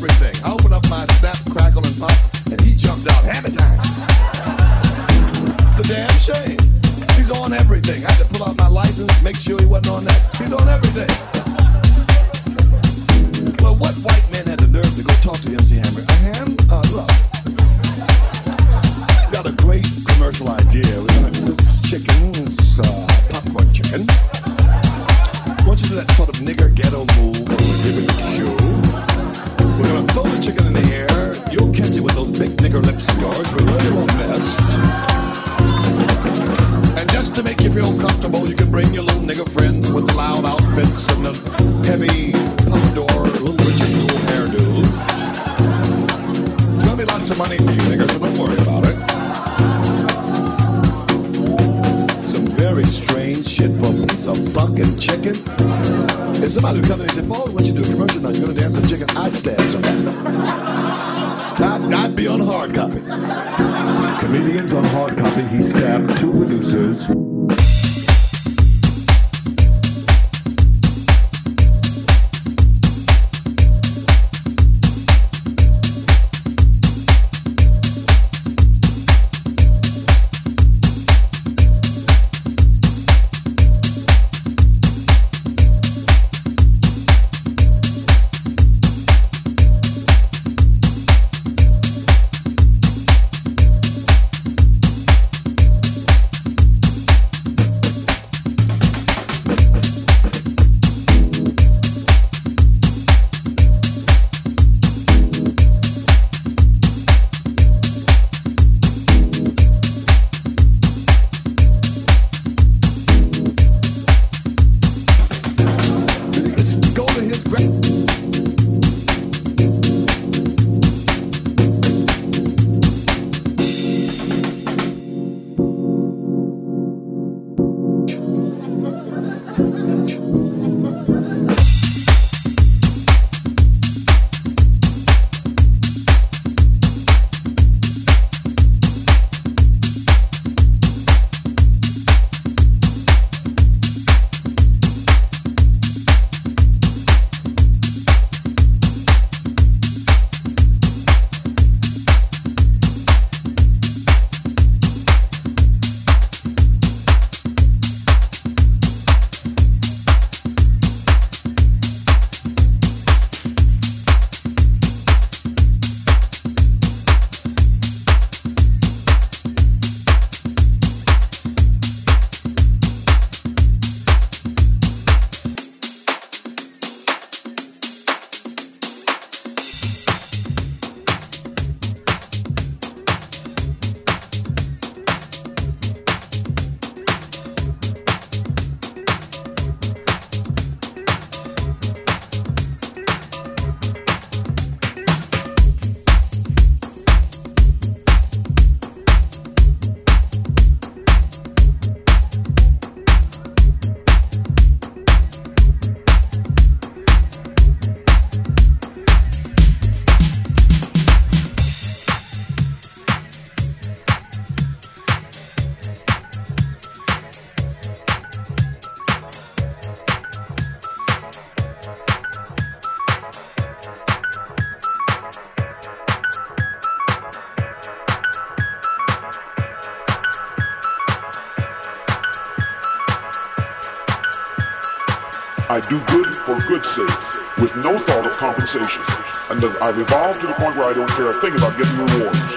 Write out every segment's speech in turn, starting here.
everything. I opened up my snap, crackle, and pop, and he jumped out. Hammer time. It's a damn shame. He's on everything. I had to pull out my license, make sure he wasn't on that. He's on everything. Well, what white man had the nerve to go talk to MC Hammer? Look. Got a great commercial idea. We're gonna do this chicken, popcorn chicken. I want you to do that sort of nigger ghetto move where we're giving the cue. We're gonna throw the chicken in the air. You'll catch it with those big nigger lips of yours. We really won't mess. And just to make you feel comfortable, you can bring your little nigger friends with the loud outfits and the heavy puff-door, little Richard Jewell hairdos. It's gonna be lots of money for you niggers, so don't worry about it. Some very strange shit for me. Some fucking chicken. If somebody would come in and say, boy, what you do a commercial now, you're gonna dance some chicken, I'd stab somebody. I'd be on hard copy. Comedians on hard copy, he stabbed two producers. I do good for good's sake, with no thought of compensation, and I've evolved to the point where I don't care a thing about getting rewards.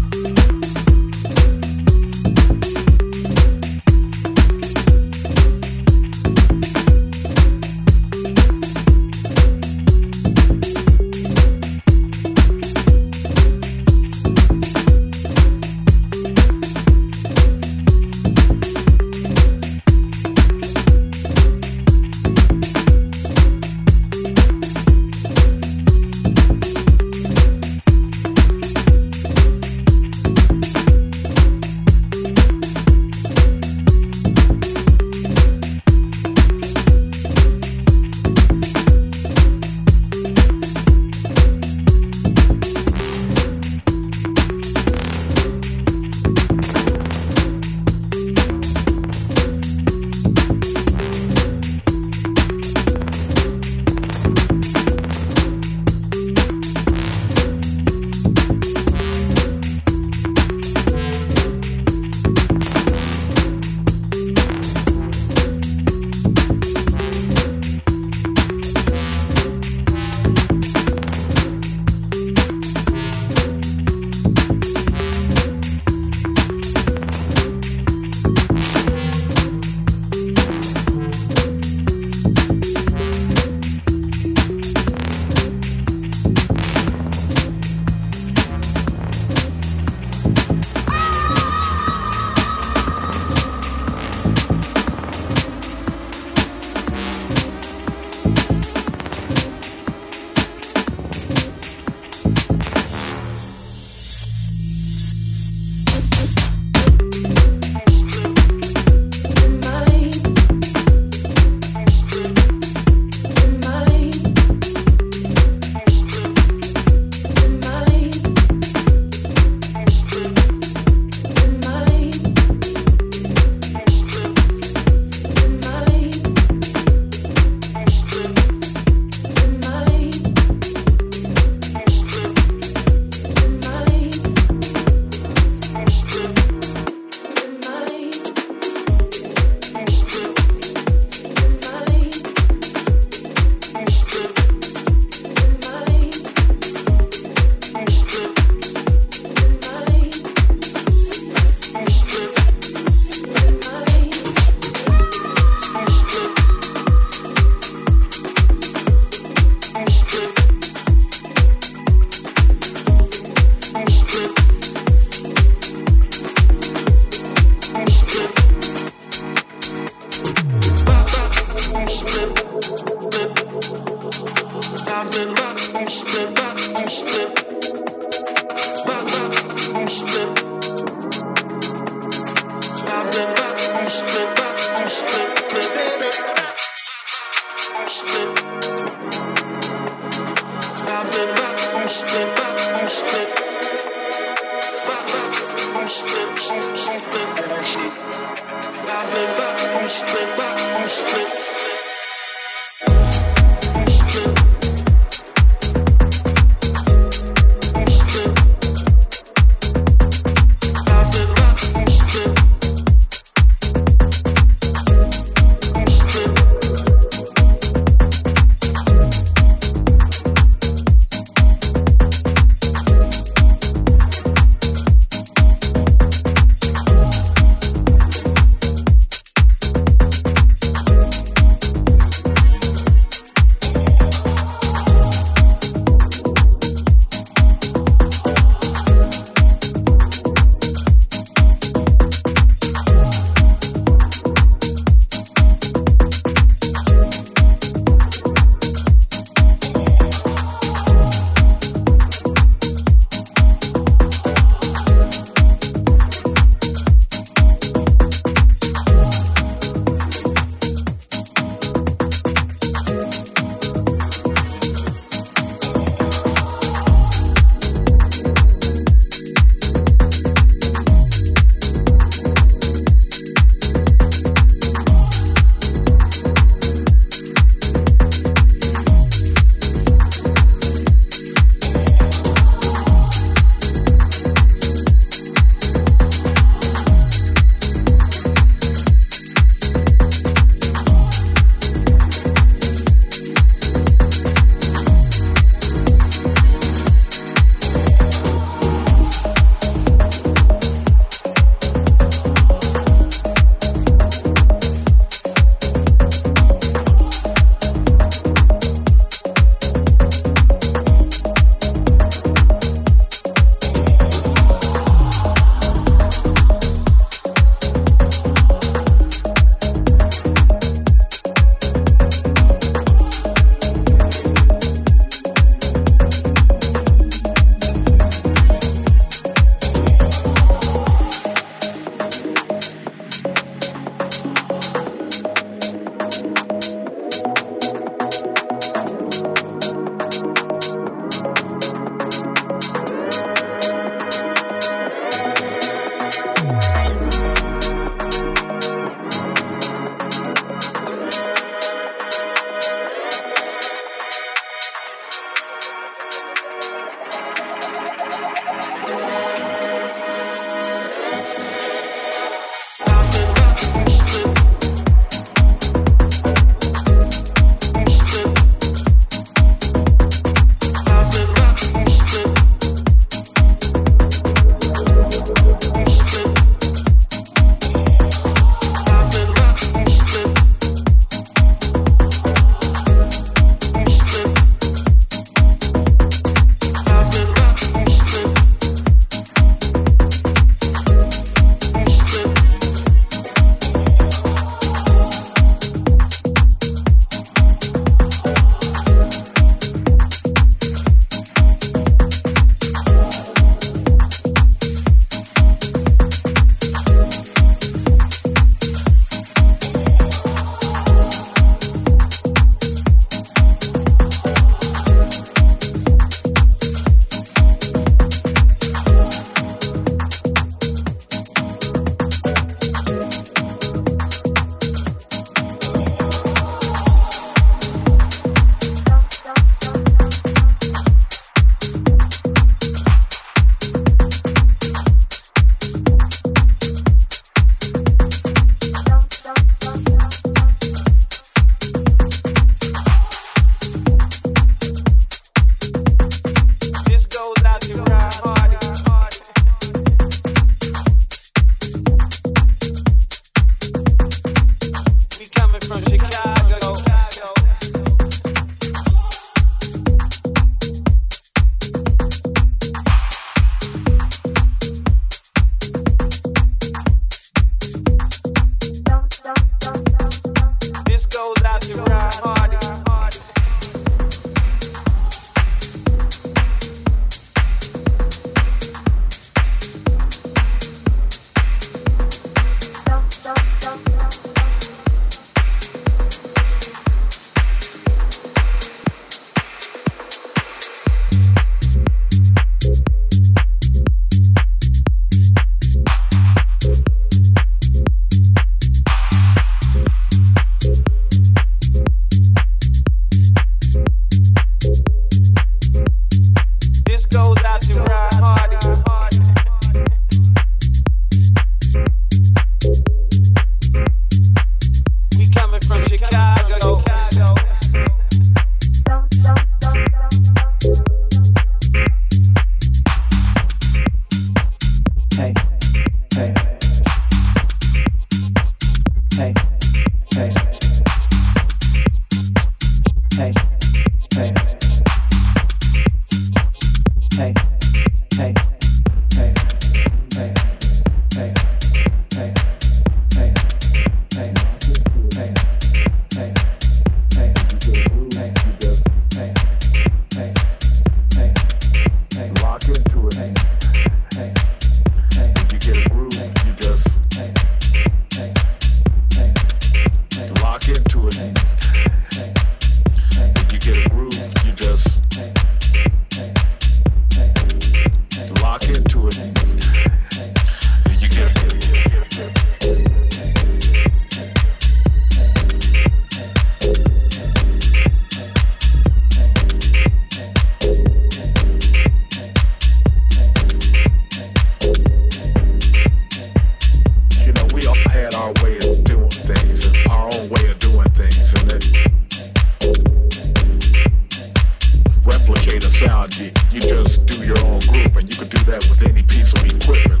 any piece of equipment.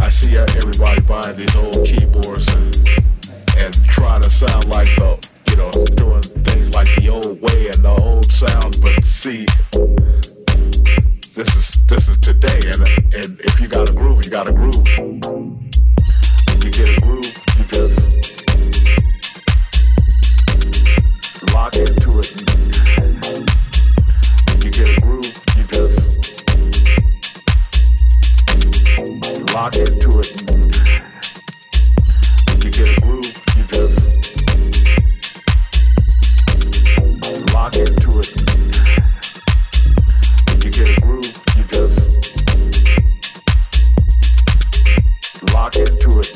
I see how everybody buying these old keyboards and trying to sound like the, you know, doing things like the old way and the old sound, but see, this is today, and if you got a groove, you got a groove. When you get a groove, you just lock into it. When you get a groove, you just lock into it. When you get a groove, you just lock into it. When you get a groove, you just lock into it.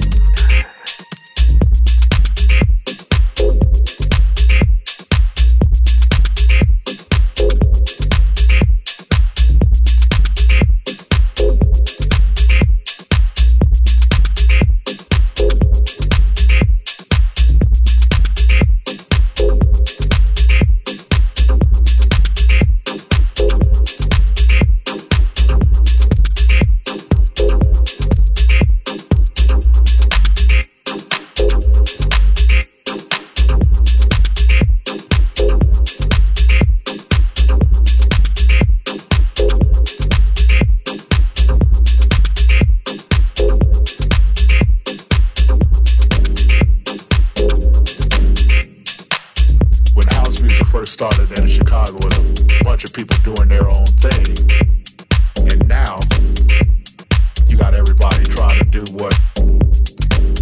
Started in Chicago with a bunch of people doing their own thing, and now you got everybody trying to do what,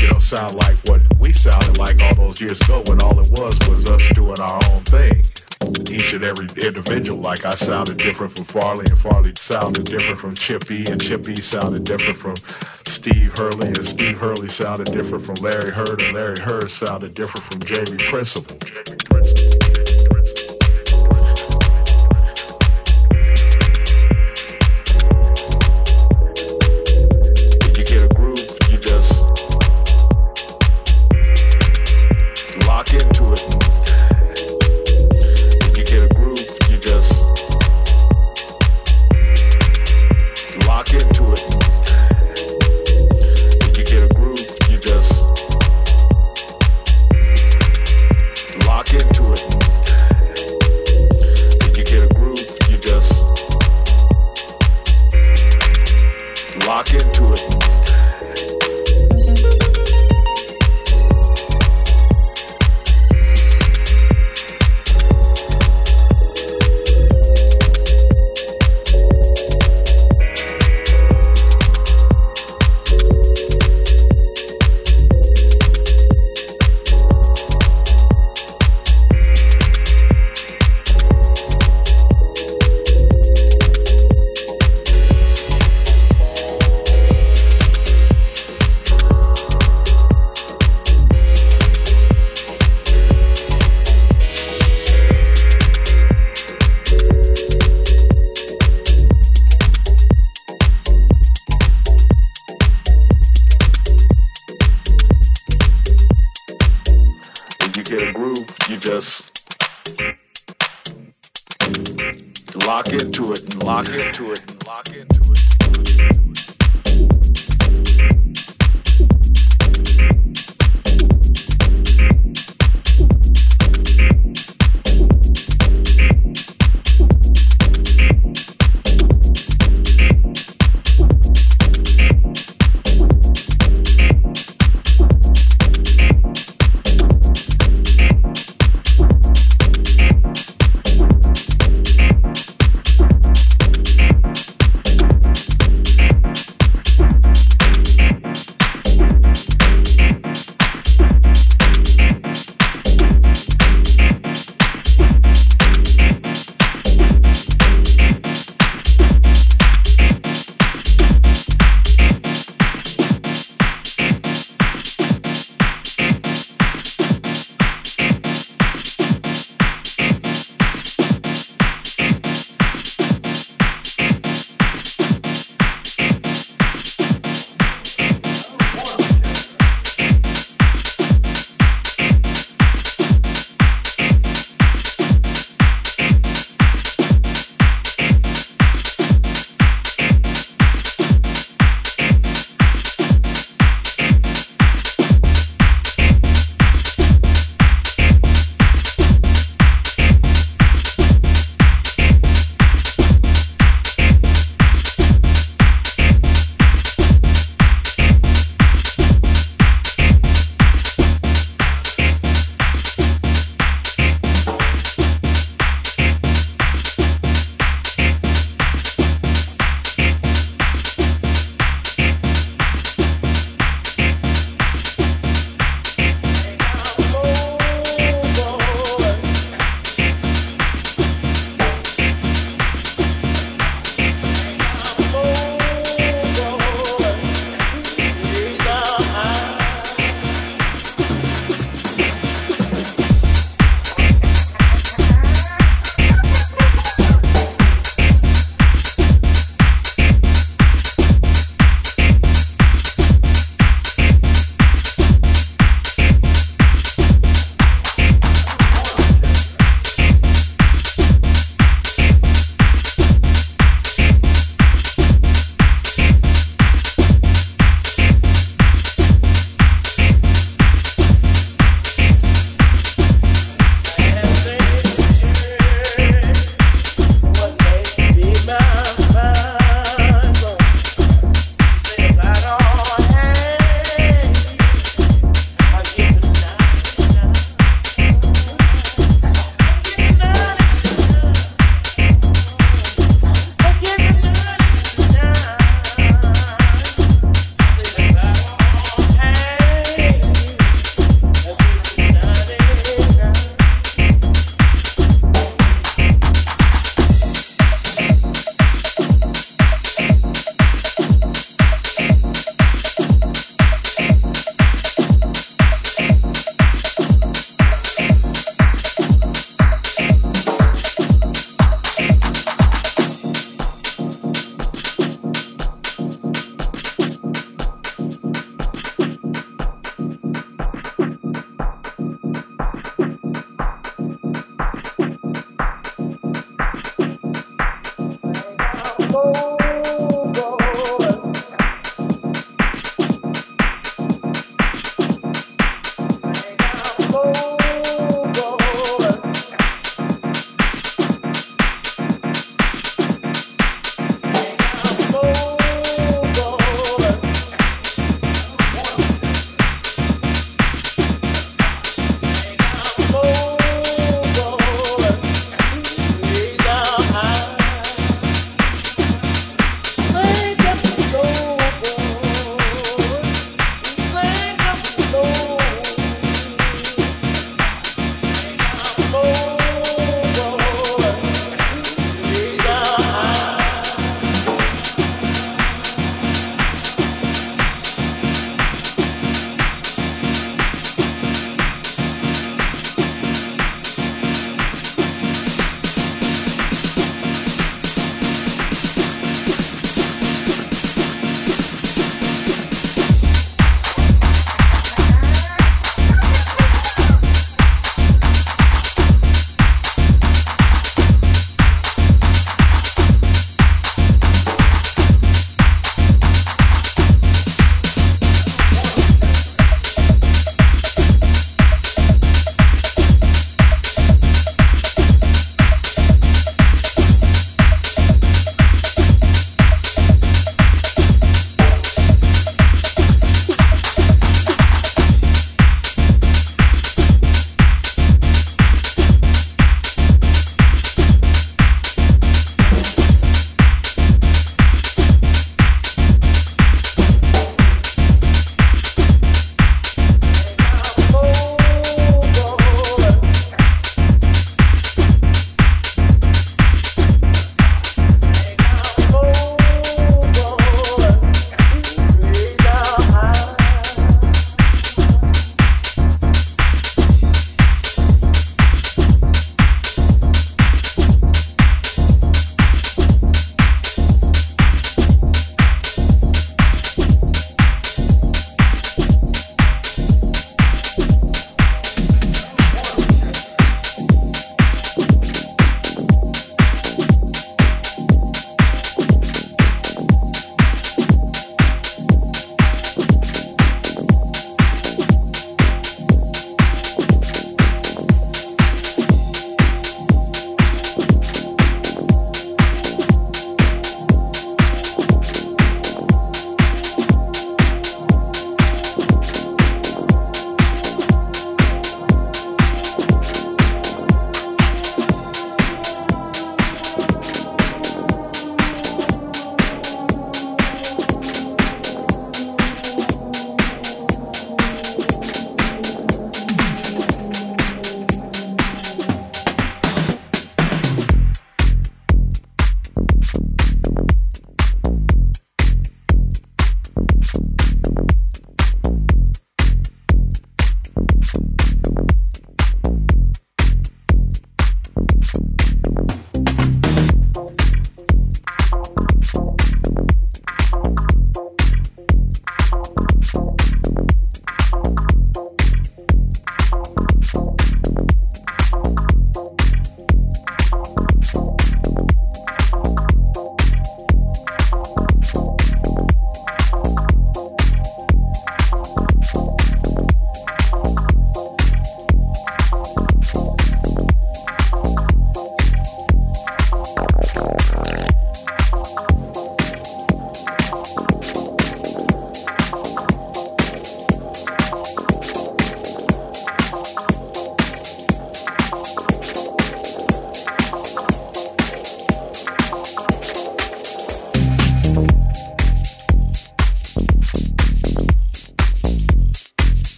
you know, sound like what we sounded like all those years ago, when all it was us doing our own thing. Each and every individual, like I sounded different from Farley, and Farley sounded different from Chippy, and Chippy sounded different from Steve Hurley, and Steve Hurley sounded different from Larry Hurd, and Larry Hurd sounded different from Jamie Principle.